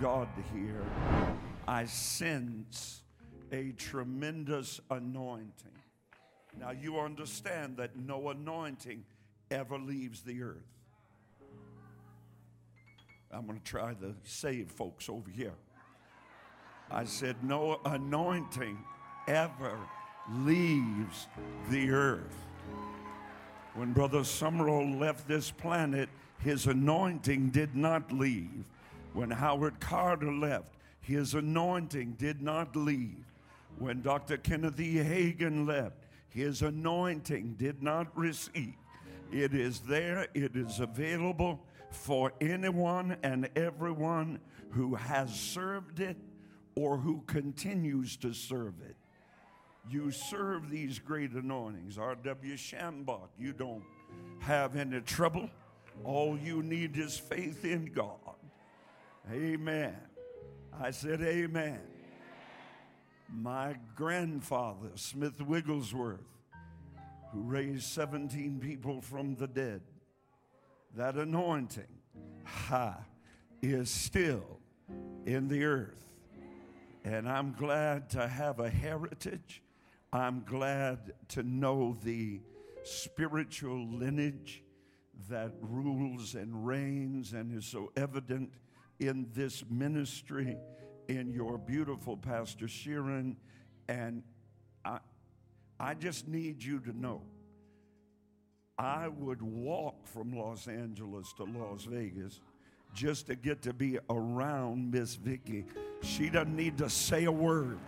God here. I sense a tremendous anointing. Now you understand that no anointing ever leaves the earth. I'm going to try to save folks over here. I said no anointing ever leaves the earth. When Brother Sumrall left this planet, his anointing did not leave. When Howard Carter left, his anointing did not leave. When Dr. Kenneth Hagen left, his anointing did not recede. It is there, it is available for anyone and everyone who has served it or who continues to serve it. You serve these great anointings. R.W. Schambach, you don't have any trouble. All you need is faith in God. Amen. I said amen. My grandfather, Smith Wigglesworth, who raised 17 people from the dead, that anointing is still in the earth. And I'm glad to have a heritage. I'm glad to know the spiritual lineage that rules and reigns and is so evident in this ministry, in your beautiful Pastor Sheeran. And I just need you to know, I would walk from Los Angeles to Las Vegas just to get to be around Miss Vicky. She doesn't need to say a word.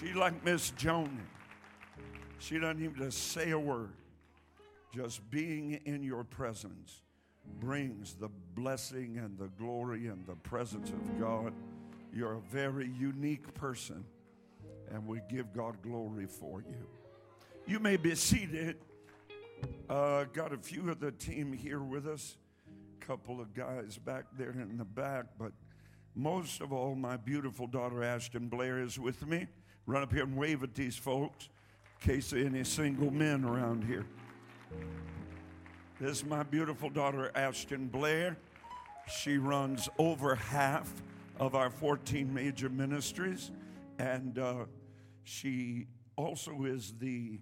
She like Miss Joni. She doesn't need to say a word. Just being in your presence brings the blessing and the glory and the presence of God. You're a very unique person, and we give God glory for you. You may be seated. Got a few of the team here with us. A couple of guys back there in the back, but most of all, my beautiful daughter Ashton Blair is with me. Run up here and wave at these folks in case there are any single men around here. This is my beautiful daughter, Ashton Blair. She runs over half of our 14 major ministries. And she also is the,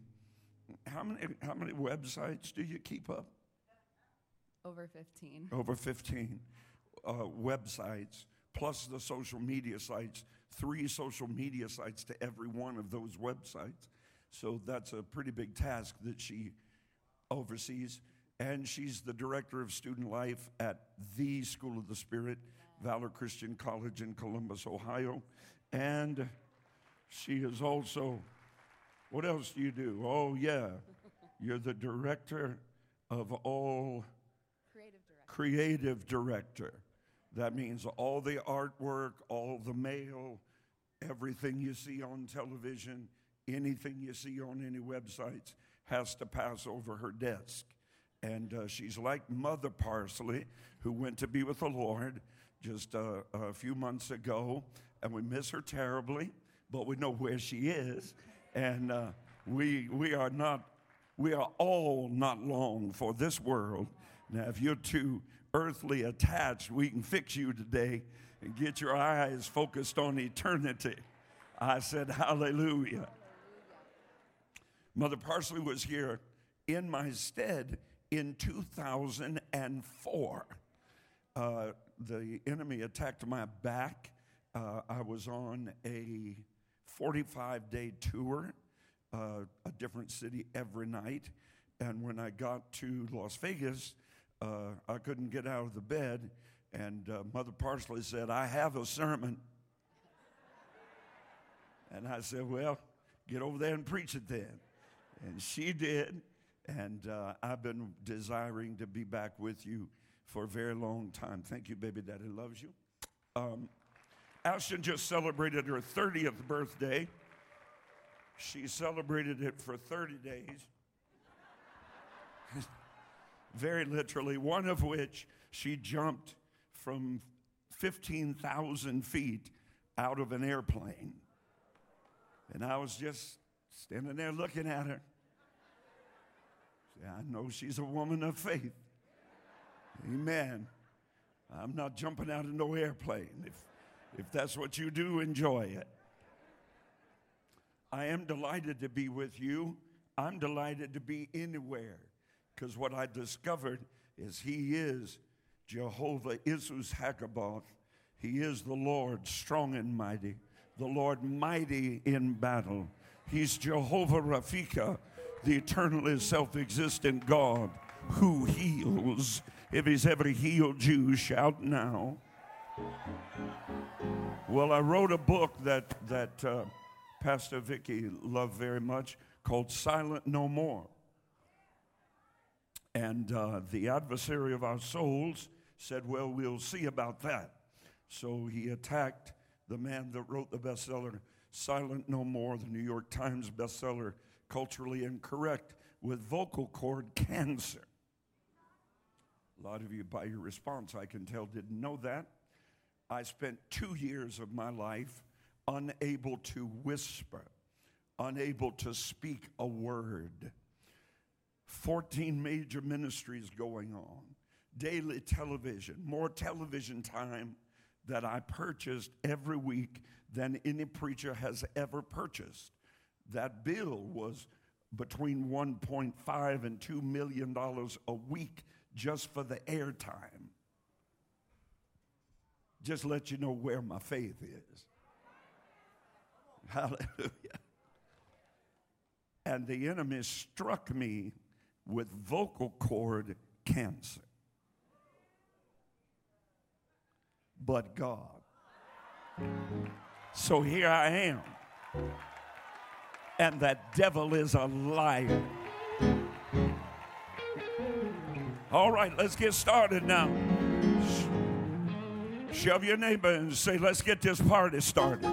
how many websites do you keep up? Over 15. Over 15 websites, plus the social media sites, 3 social media sites to every one of those websites. So that's a pretty big task that she oversees. And she's the director of student life at the School of the Spirit, Valor Christian College in Columbus, Ohio. And she is also, what else do you do? Oh, yeah. You're the director of all. Creative director. That means all the artwork, all the mail, everything you see on television, anything you see on any websites has to pass over her desk. And she's like Mother Parsley, who went to be with the Lord just a few months ago. And we miss her terribly, but we know where she is. And we are all not long for this world. Now, if you're too earthly attached, we can fix you today and get your eyes focused on eternity. I said, hallelujah. Mother Parsley was here in my stead in 2004. The enemy attacked my back. I was on a 45-day tour, a different city every night. And when I got to Las Vegas, I couldn't get out of the bed. And Mother Parsley said, I have a sermon. And I said, well, get over there and preach it then. And she did. And I've been desiring to be back with you for a very long time. Thank you, baby daddy loves you. Ashton just celebrated her 30th birthday. She celebrated it for 30 days, very literally, one of which she jumped from 15,000 feet out of an airplane. And I was just standing there looking at her. I know she's a woman of faith. Amen. I'm not jumping out of no airplane. If that's what you do, enjoy it. I am delighted to be with you. I'm delighted to be anywhere, because what I discovered is He is Jehovah Isus Hakabaoth. He is the Lord strong and mighty, the Lord mighty in battle. He's Jehovah Rafika, the eternally self-existent God who heals. If He's ever healed you, shout now. Well, I wrote a book that Pastor Vicky loved very much called Silent No More. And the adversary of our souls said, well, we'll see about that. So he attacked the man that wrote the bestseller Silent No More, the New York Times bestseller, Culturally Incorrect, with vocal cord cancer. A lot of you, by your response, I can tell, didn't know that. I spent 2 years of my life unable to whisper, unable to speak a word. 14 major ministries going on, daily television, more television time that I purchased every week than any preacher has ever purchased. That bill was between $1.5 and $2 million a week just for the airtime. Just let you know where my faith is. Hallelujah. And the enemy struck me with vocal cord cancer. But God. So here I am. And that devil is a liar. All right, let's get started now. Shove your neighbor and say, let's get this party started.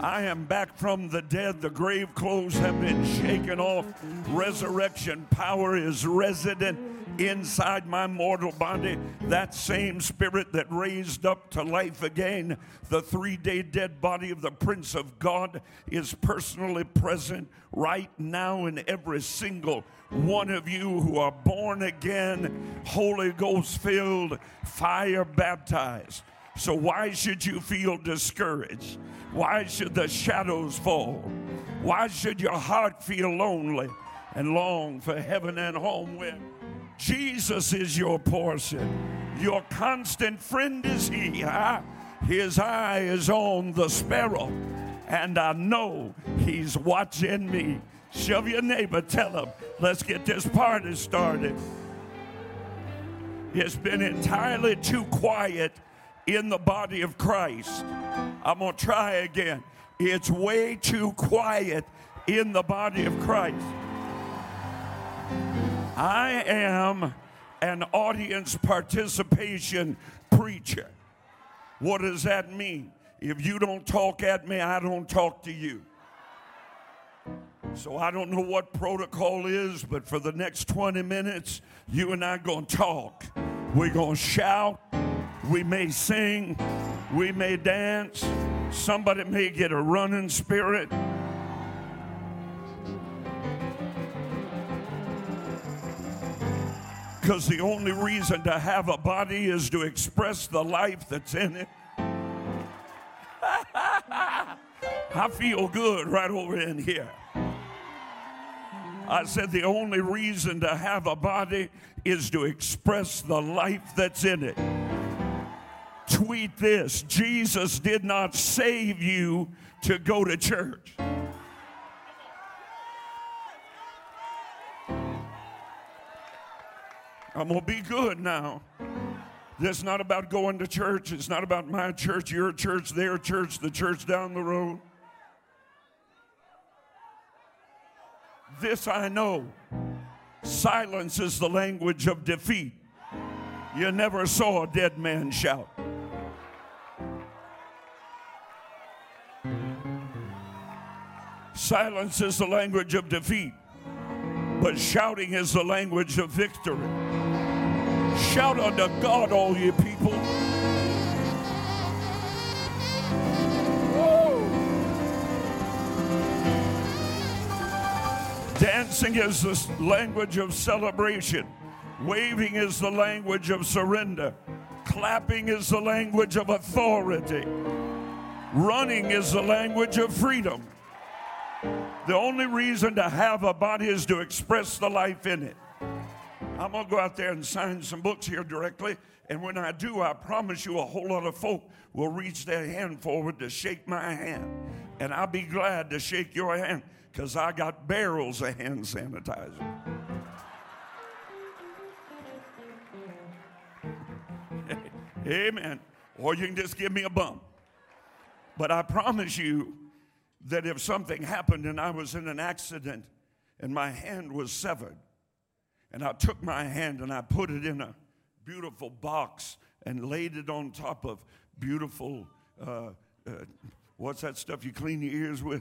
I am back from the dead. The grave clothes have been shaken off. Resurrection power is resident inside my mortal body. That same spirit that raised up to life again the 3-day dead body of the Prince of God is personally present right now in every single one of you who are born again, Holy Ghost filled, fire baptized. So why should you feel discouraged? Why should the shadows fall? Why should your heart feel lonely and long for heaven and home where Jesus is your portion? Your constant friend is He. His eye is on the sparrow, and I know He's watching me. Shove your neighbor, tell him, let's get this party started. It's been entirely too quiet in the body of Christ. I'm going to try again. It's way too quiet in the body of Christ. I am an audience participation preacher. What does that mean? If you don't talk at me, I don't talk to you. So I don't know what protocol is, but for the next 20 minutes, you and I are going to talk. We're going to shout. We may sing. We may dance. Somebody may get a running spirit. Because the only reason to have a body is to express the life that's in it. I feel good right over in here. I said the only reason to have a body is to express the life that's in it. Tweet this: Jesus did not save you to go to church. I'm going to be good now. It's not about going to church. It's not about my church, your church, their church, the church down the road. This I know. Silence is the language of defeat. You never saw a dead man shout. Silence is the language of defeat, but shouting is the language of victory. Shout unto God, all ye people. Whoa. Dancing is the language of celebration. Waving is the language of surrender. Clapping is the language of authority. Running is the language of freedom. The only reason to have a body is to express the life in it. I'm going to go out there and sign some books here directly. And when I do, I promise you a whole lot of folk will reach their hand forward to shake my hand. And I'll be glad to shake your hand because I got barrels of hand sanitizer. Amen. Or you can just give me a bump. But I promise you that if something happened and I was in an accident and my hand was severed, and I took my hand and I put it in a beautiful box and laid it on top of beautiful, what's that stuff you clean your ears with?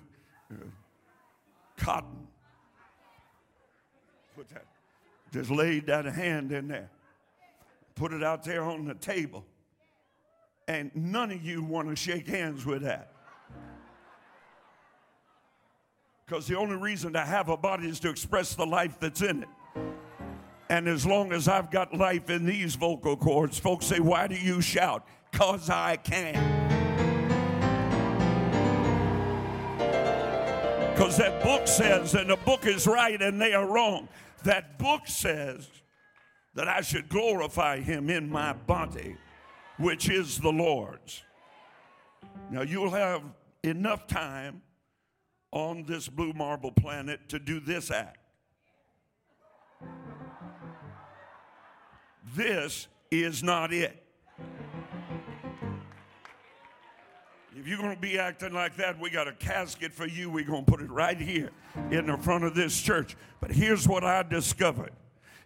Cotton. Put that. Just laid that hand in there. Put it out there on the table. And none of you want to shake hands with that. Because the only reason to have a body is to express the life that's in it. And as long as I've got life in these vocal cords, folks say, why do you shout? Because I can. Because that book says, and the book is right and they are wrong. That book says that I should glorify him in my body, which is the Lord's. Now you'll have enough time on this blue marble planet to do this act. This is not it. If you're going to be acting like that, we got a casket for you. We're going to put it right here in the front of this church. But here's what I discovered.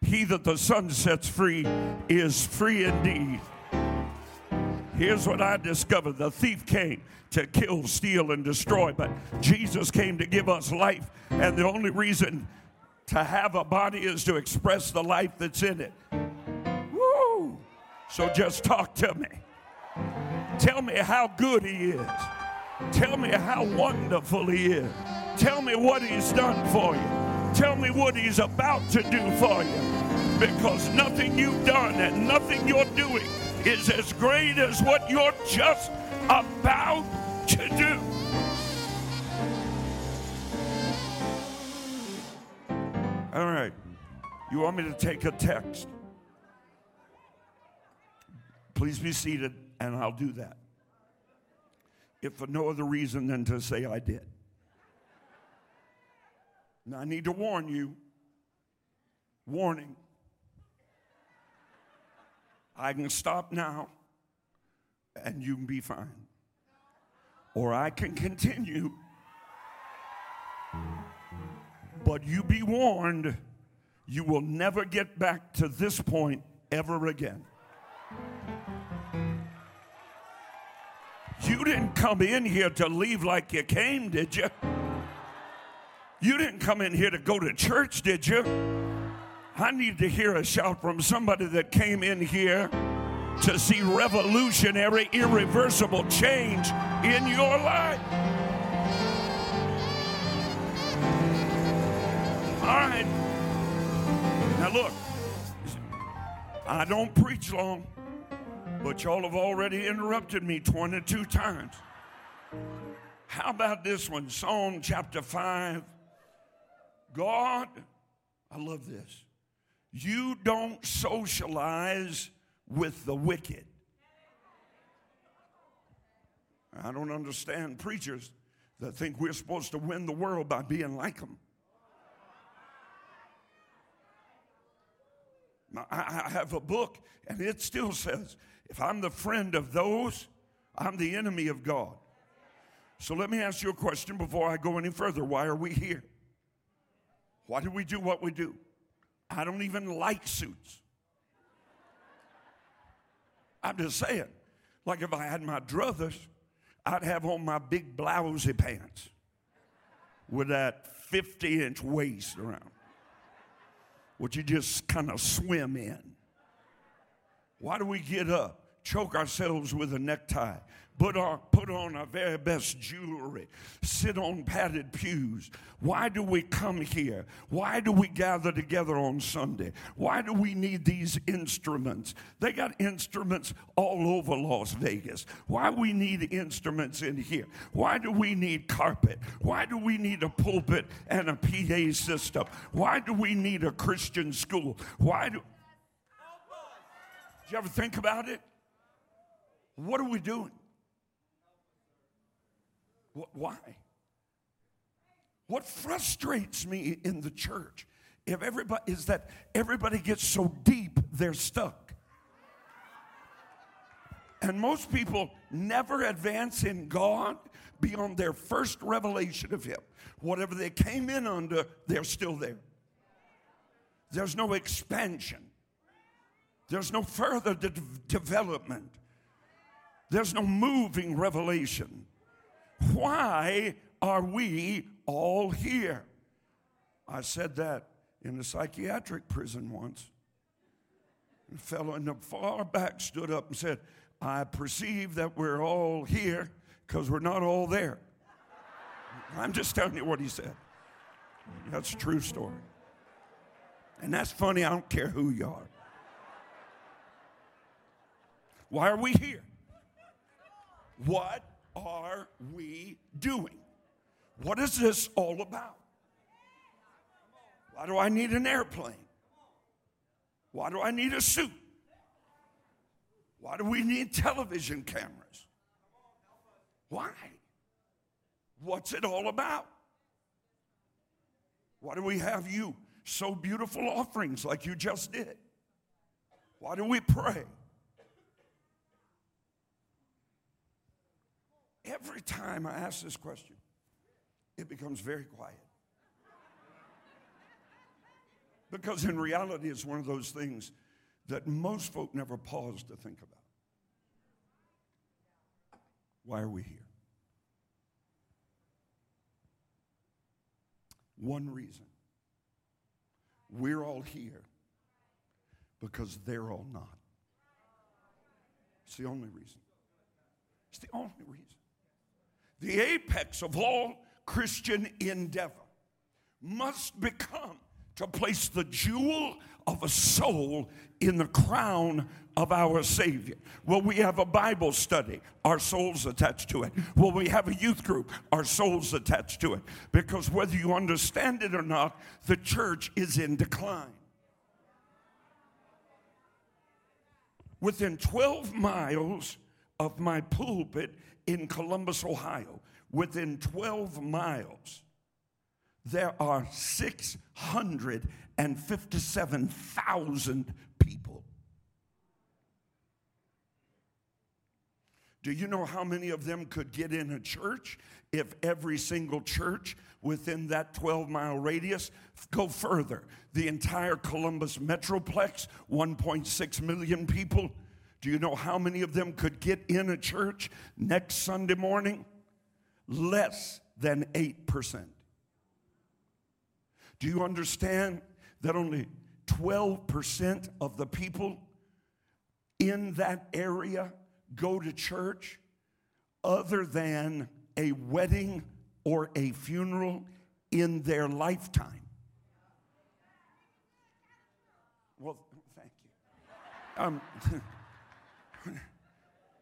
He that the Son sets free is free indeed. Here's what I discovered. The thief came to kill, steal, and destroy. But Jesus came to give us life. And the only reason to have a body is to express the life that's in it. Woo! So just talk to me. Tell me how good he is. Tell me how wonderful he is. Tell me what he's done for you. Tell me what he's about to do for you. Because nothing you've done and nothing you're doing is as great as what you're just about to do. All right. You want me to take a text? Please be seated, and I'll do that. If for no other reason than to say I did. Now, I need to warn you. Warning. I can stop now, and you can be fine. Or I can continue, but you be warned, you will never get back to this point ever again. You didn't come in here to leave like you came, did you? You didn't come in here to go to church, did you? I need to hear a shout from somebody that came in here to see revolutionary, irreversible change in your life. All right. Now look, I don't preach long. But y'all have already interrupted me 22 times. How about this one? Psalm chapter 5. God, I love this. You don't socialize with the wicked. I don't understand preachers that think we're supposed to win the world by being like them. I have a book, and it still says, if I'm the friend of those, I'm the enemy of God. So let me ask you a question before I go any further. Why are we here? Why do we do what we do? I don't even like suits. I'm just saying. Like if I had my druthers, I'd have on my big blousy pants with that 50-inch waist around, which you just kind of swim in. Why do we get up? choke ourselves with a necktie, put on our very best jewelry, sit on padded pews. Why do we come here? Why do we gather together on Sunday? Why do we need these instruments? They got instruments all over Las Vegas. Why we need instruments in here? Why do we need carpet? Why do we need a pulpit and a PA system? Why do we need a Christian school? Did you ever think about it? What are we doing? Why? What frustrates me in the church is that everybody gets so deep they're stuck. And most people never advance in God beyond their first revelation of Him. Whatever they came in under, they're still there. There's no expansion. There's no further development. There's no moving revelation. Why are we all here? I said that in a psychiatric prison once. A fellow in the far back stood up and said, I perceive that we're all here because we're not all there. I'm just telling you what he said. That's a true story. And that's funny. I don't care who you are. Why are we here? What are we doing? What is this all about? Why do I need an airplane? Why do I need a suit? Why do we need television cameras? Why? What's it all about? Why do we have you so beautiful offerings like you just did? Why do we pray? Every time I ask this question, it becomes very quiet. Because in reality, it's one of those things that most folk never pause to think about. Why are we here? One reason. We're all here because they're all not. It's the only reason. It's the only reason. The apex of all Christian endeavor must become to place the jewel of a soul in the crown of our Savior. Will we have a Bible study? Our soul's attached to it. Will we have a youth group? Our soul's attached to it. Because whether you understand it or not, the church is in decline. Within 12 miles of my pulpit in Columbus, Ohio, within 12 miles, there are 657,000 people. Do you know how many of them could get in a church if every single church within that 12-mile radius go further? The entire Columbus metroplex, 1.6 million people. Do you know how many of them could get in a church next Sunday morning? Less than 8%. Do you understand that only 12% of the people in that area go to church other than a wedding or a funeral in their lifetime? Well, thank you.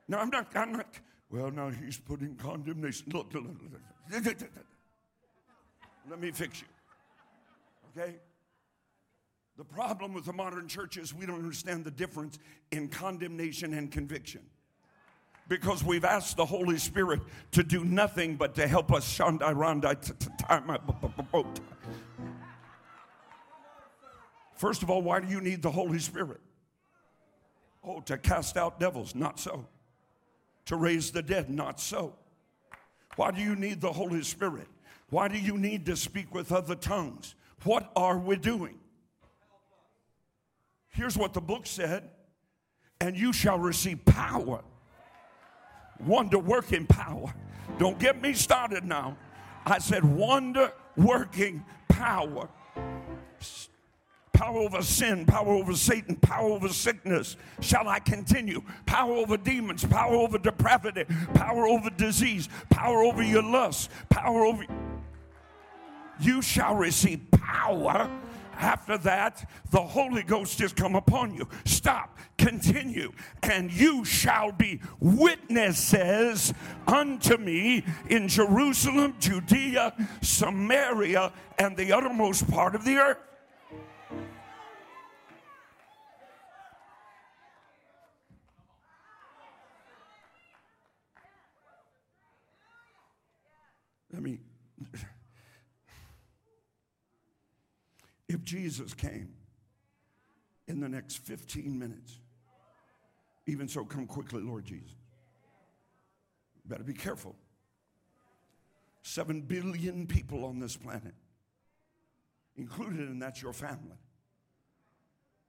No, I'm not, well, now he's putting condemnation. Look. Let me fix you, okay? The problem with the modern church is we don't understand the difference in condemnation and conviction because we've asked the Holy Spirit to do nothing but to help us shandai randai time boat. First of all, why do you need the Holy Spirit? Oh, to cast out devils, not so. To raise the dead, not so. Why do you need the Holy Spirit? Why do you need to speak with other tongues? What are we doing? Here's what the book said, and you shall receive power. One to work in power. Don't get me started now. I said wonder working power. power over sin, power over Satan, power over sickness. Shall I continue? Power over demons, power over depravity, power over disease, power over your lust, power over... You shall receive power. After that, the Holy Ghost has come upon you. Stop, continue, and you shall be witnesses unto me in Jerusalem, Judea, Samaria, and the uttermost part of the earth. I mean... If Jesus came in the next 15 minutes, even so, come quickly, Lord Jesus. Better be careful. 7 billion people on this planet. Included in that's your family.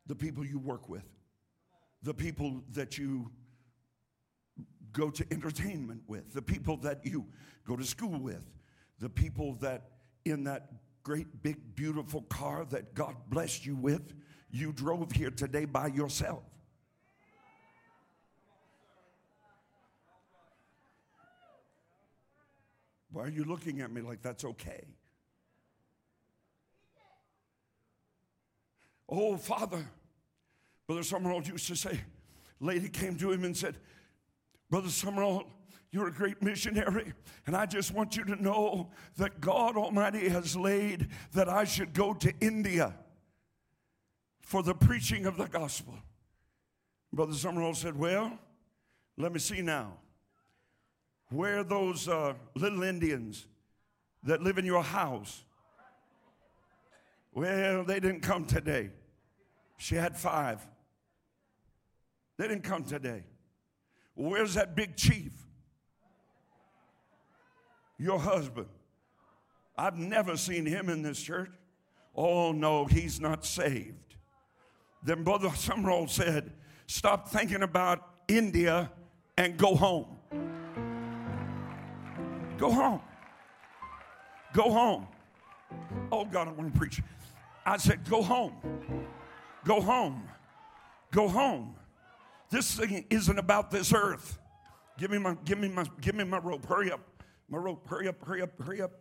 The people you work with. The people that you go to entertainment with. The people that you go to school with. The people that in that great big beautiful car that God blessed you with, you drove here today by yourself. Why are you looking at me like that's okay? Oh, Father, Brother Sumrall used to say, lady came to him and said, Brother Sumrall, you're a great missionary, and I just want you to know that God Almighty has laid that I should go to India for the preaching of the gospel. Brother Sumrall said, well, let me see now. Where are those little Indians that live in your house? Well, they didn't come today. She had 5. They didn't come today. Where's that big chief? Your husband. I've never seen him in this church. Oh, no, he's not saved. Then Brother Sumrall said, stop thinking about India and go home. Go home. Go home. Oh, God, I want to preach. I said, go home. Go home. Go home. This thing isn't about this earth. Give me my rope. Hurry up. My rope, hurry up, hurry up, hurry up.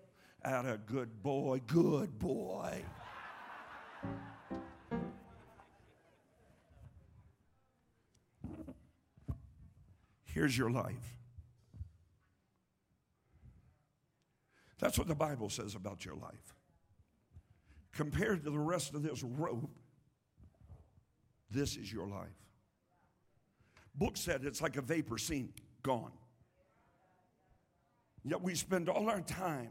Atta good boy, good boy. Here's your life. That's what the Bible says about your life. Compared to the rest of this rope, this is your life. Book said it's like a vapor scene, gone. Yet we spend all our time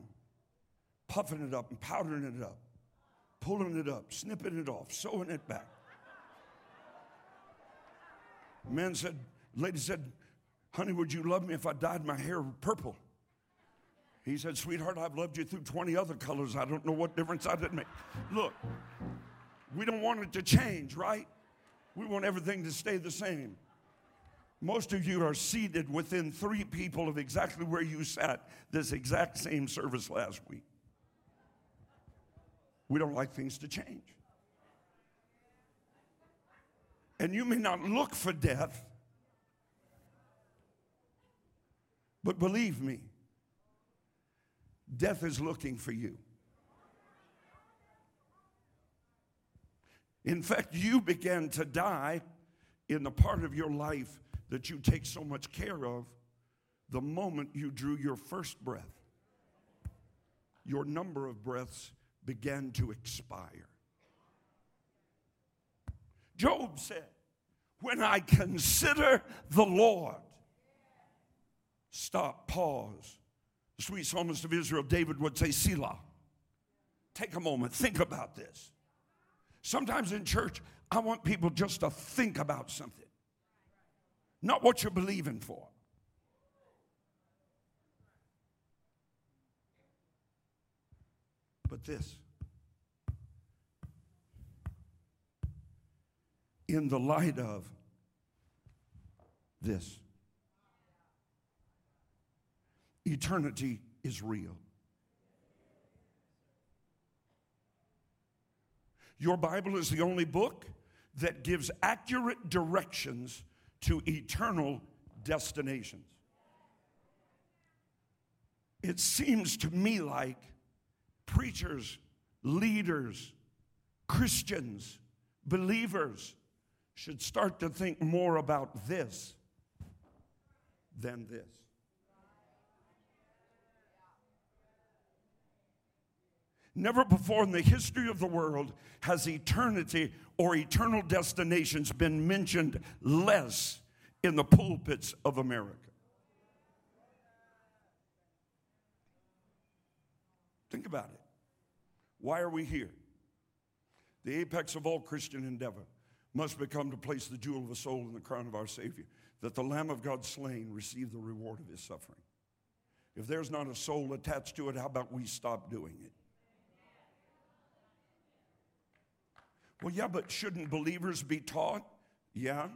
puffing it up and powdering it up, pulling it up, snipping it off, sewing it back. Man said, lady said, honey, would you love me if I dyed my hair purple? He said, sweetheart, I've loved you through 20 other colors. I don't know what difference I didn't make. Look, we don't want it to change, right? We want everything to stay the same. Most of you are seated within 3 people of exactly where you sat this exact same service last week. We don't like things to change. And you may not look for death, but believe me, death is looking for you. In fact, you began to die in the part of your life that you take so much care of, the moment you drew your first breath, your number of breaths began to expire. Job said, when I consider the Lord, stop, pause. The sweet psalmist of Israel, David, would say, Selah. Take a moment, think about this. Sometimes in church, I want people just to think about something. Not what you're believing for. But this. In the light of this. Eternity is real. Your Bible is the only book that gives accurate directions to eternal destinations. It seems to me like preachers, leaders, Christians, believers should start to think more about this than this. Never before in the history of the world has eternity or eternal destinations been mentioned less in the pulpits of America. Think about it. Why are we here? The apex of all Christian endeavor must become to place the jewel of the soul in the crown of our Savior, that the Lamb of God slain receive the reward of his suffering. If there's not a soul attached to it, how about we stop doing it? Well, yeah, but shouldn't believers be taught? Yeah.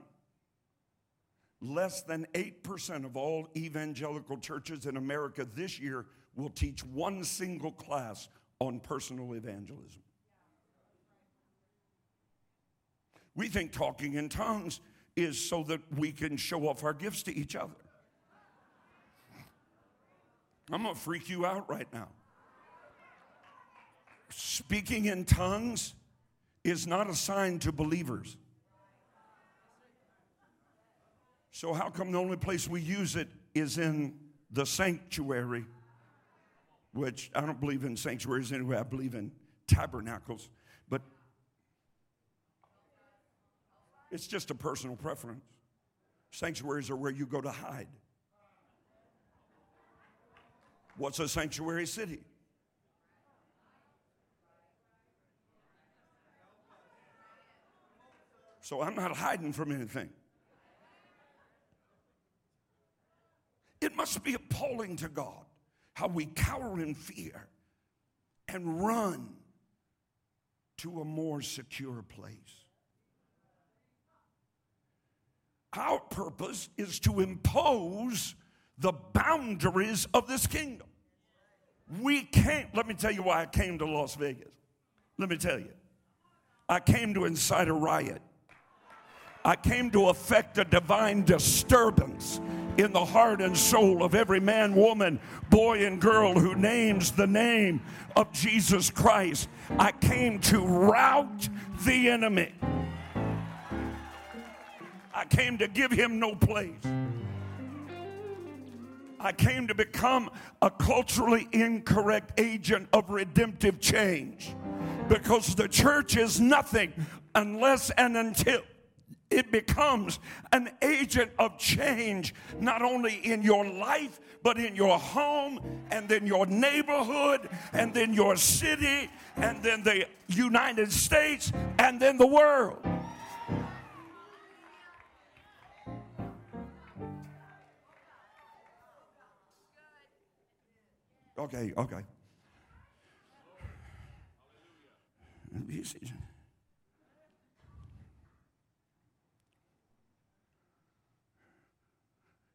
Less than 8% of all evangelical churches in America this year will teach one single class on personal evangelism. We think talking in tongues is so that we can show off our gifts to each other. I'm going to freak you out right now. Speaking in tongues is not assigned to believers. So how come the only place we use it is in the sanctuary, which I don't believe in sanctuaries anyway, I believe in tabernacles, but it's just a personal preference. Sanctuaries are where you go to hide. What's a sanctuary city? So I'm not hiding from anything. It must be appalling to God how we cower in fear and run to a more secure place. Our purpose is to impose the boundaries of this kingdom. We can't. Let me tell you why I came to Las Vegas. Let me tell you. I came to incite a riot. I came to effect a divine disturbance in the heart and soul of every man, woman, boy, and girl who names the name of Jesus Christ. I came to rout the enemy. I came to give him no place. I came to become a culturally incorrect agent of redemptive change, because the church is nothing unless and until it becomes an agent of change, not only in your life, but in your home, and then your neighborhood, and then your city, and then the United States, and then the world. Okay.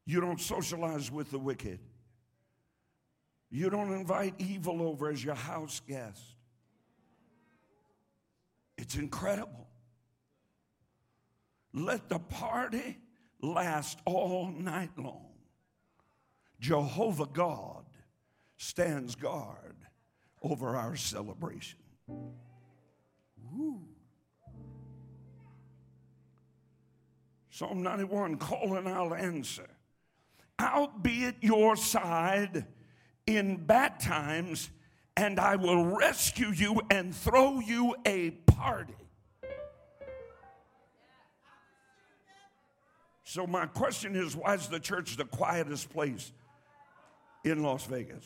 You don't socialize with the wicked. You don't invite evil over as your house guest. It's incredible. Let the party last all night long. Jehovah God stands guard over our celebration. Woo. Psalm 91, call and I'll answer. Albeit your side in bad times, and I will rescue you and throw you a party. So my question is, why is the church the quietest place in Las Vegas?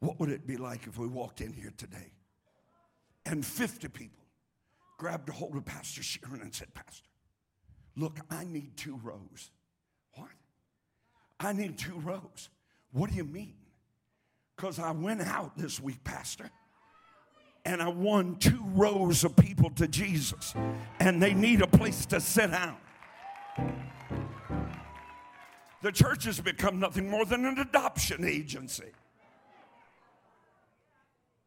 What would it be like if we walked in here today and 50 people grabbed a hold of Pastor Sheeran and said, Pastor, look, I need 2 rows. What? I need 2 rows. What do you mean? Because I went out this week, Pastor, and I won 2 rows of people to Jesus, and they need a place to sit down. The church has become nothing more than an adoption agency.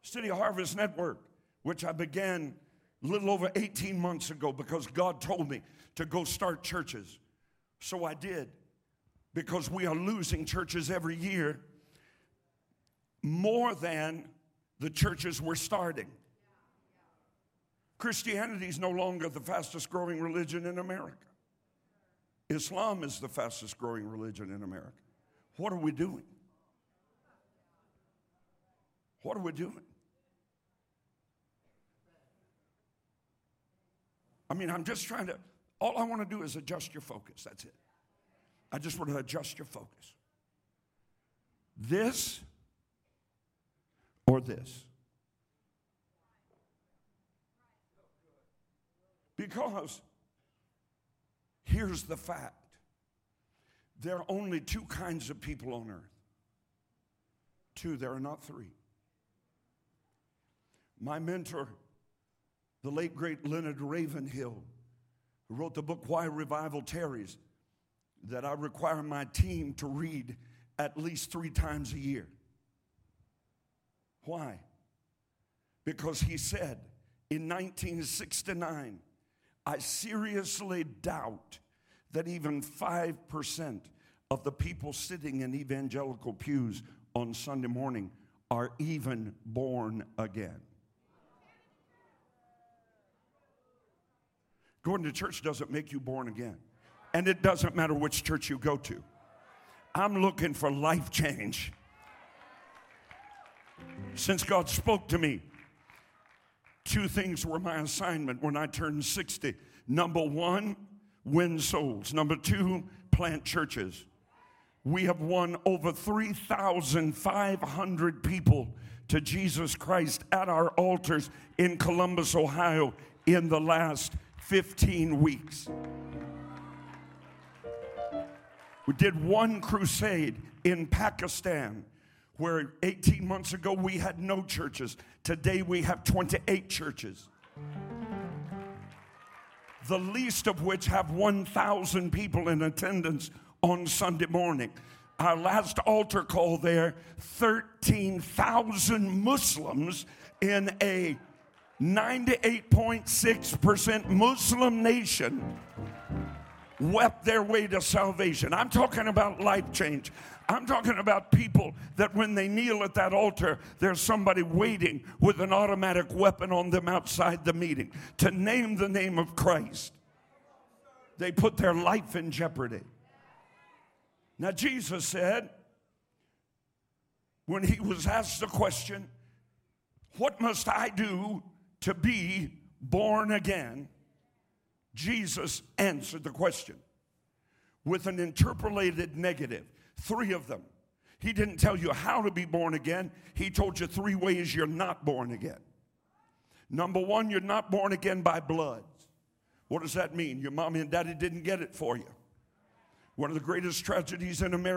City Harvest Network, which I began a little over 18 months ago because God told me to go start churches. So I did, because we are losing churches every year more than the churches we're starting. Christianity is no longer the fastest growing religion in America. Islam is the fastest growing religion in America. What are we doing? What are we doing? I mean, I'm just trying to, all I want to do is adjust your focus. That's it. I just want to adjust your focus. This or this. Because here's the fact. There are only two kinds of people on earth. Two, there are not three. My mentor, the late, great Leonard Ravenhill, who wrote the book, Why Revival Tarries, that I require my team to read at least 3 times a year. Why? Because he said in 1969, I seriously doubt that even 5% of the people sitting in evangelical pews on Sunday morning are even born again. Going to church doesn't make you born again. And it doesn't matter which church you go to. I'm looking for life change. Since God spoke to me, 2 things were my assignment when I turned 60. Number 1, win souls. Number 2, plant churches. We have won over 3,500 people to Jesus Christ at our altars in Columbus, Ohio in the last 15 weeks. We did 1 crusade in Pakistan, where 18 months ago we had no churches. Today we have 28 churches. The least of which have 1,000 people in attendance on Sunday morning. Our last altar call there, 13,000 Muslims in a 98.6% Muslim nation wept their way to salvation. I'm talking about life change. I'm talking about people that when they kneel at that altar, there's somebody waiting with an automatic weapon on them outside the meeting to name the name of Christ. They put their life in jeopardy. Now, Jesus said, when he was asked the question, what must I do to be born again? Jesus answered the question with an interpolated negative. 3 of them. He didn't tell you how to be born again. He told you 3 ways you're not born again. Number 1, you're not born again by blood. What does that mean? Your mommy and daddy didn't get it for you. One of the greatest tragedies in America.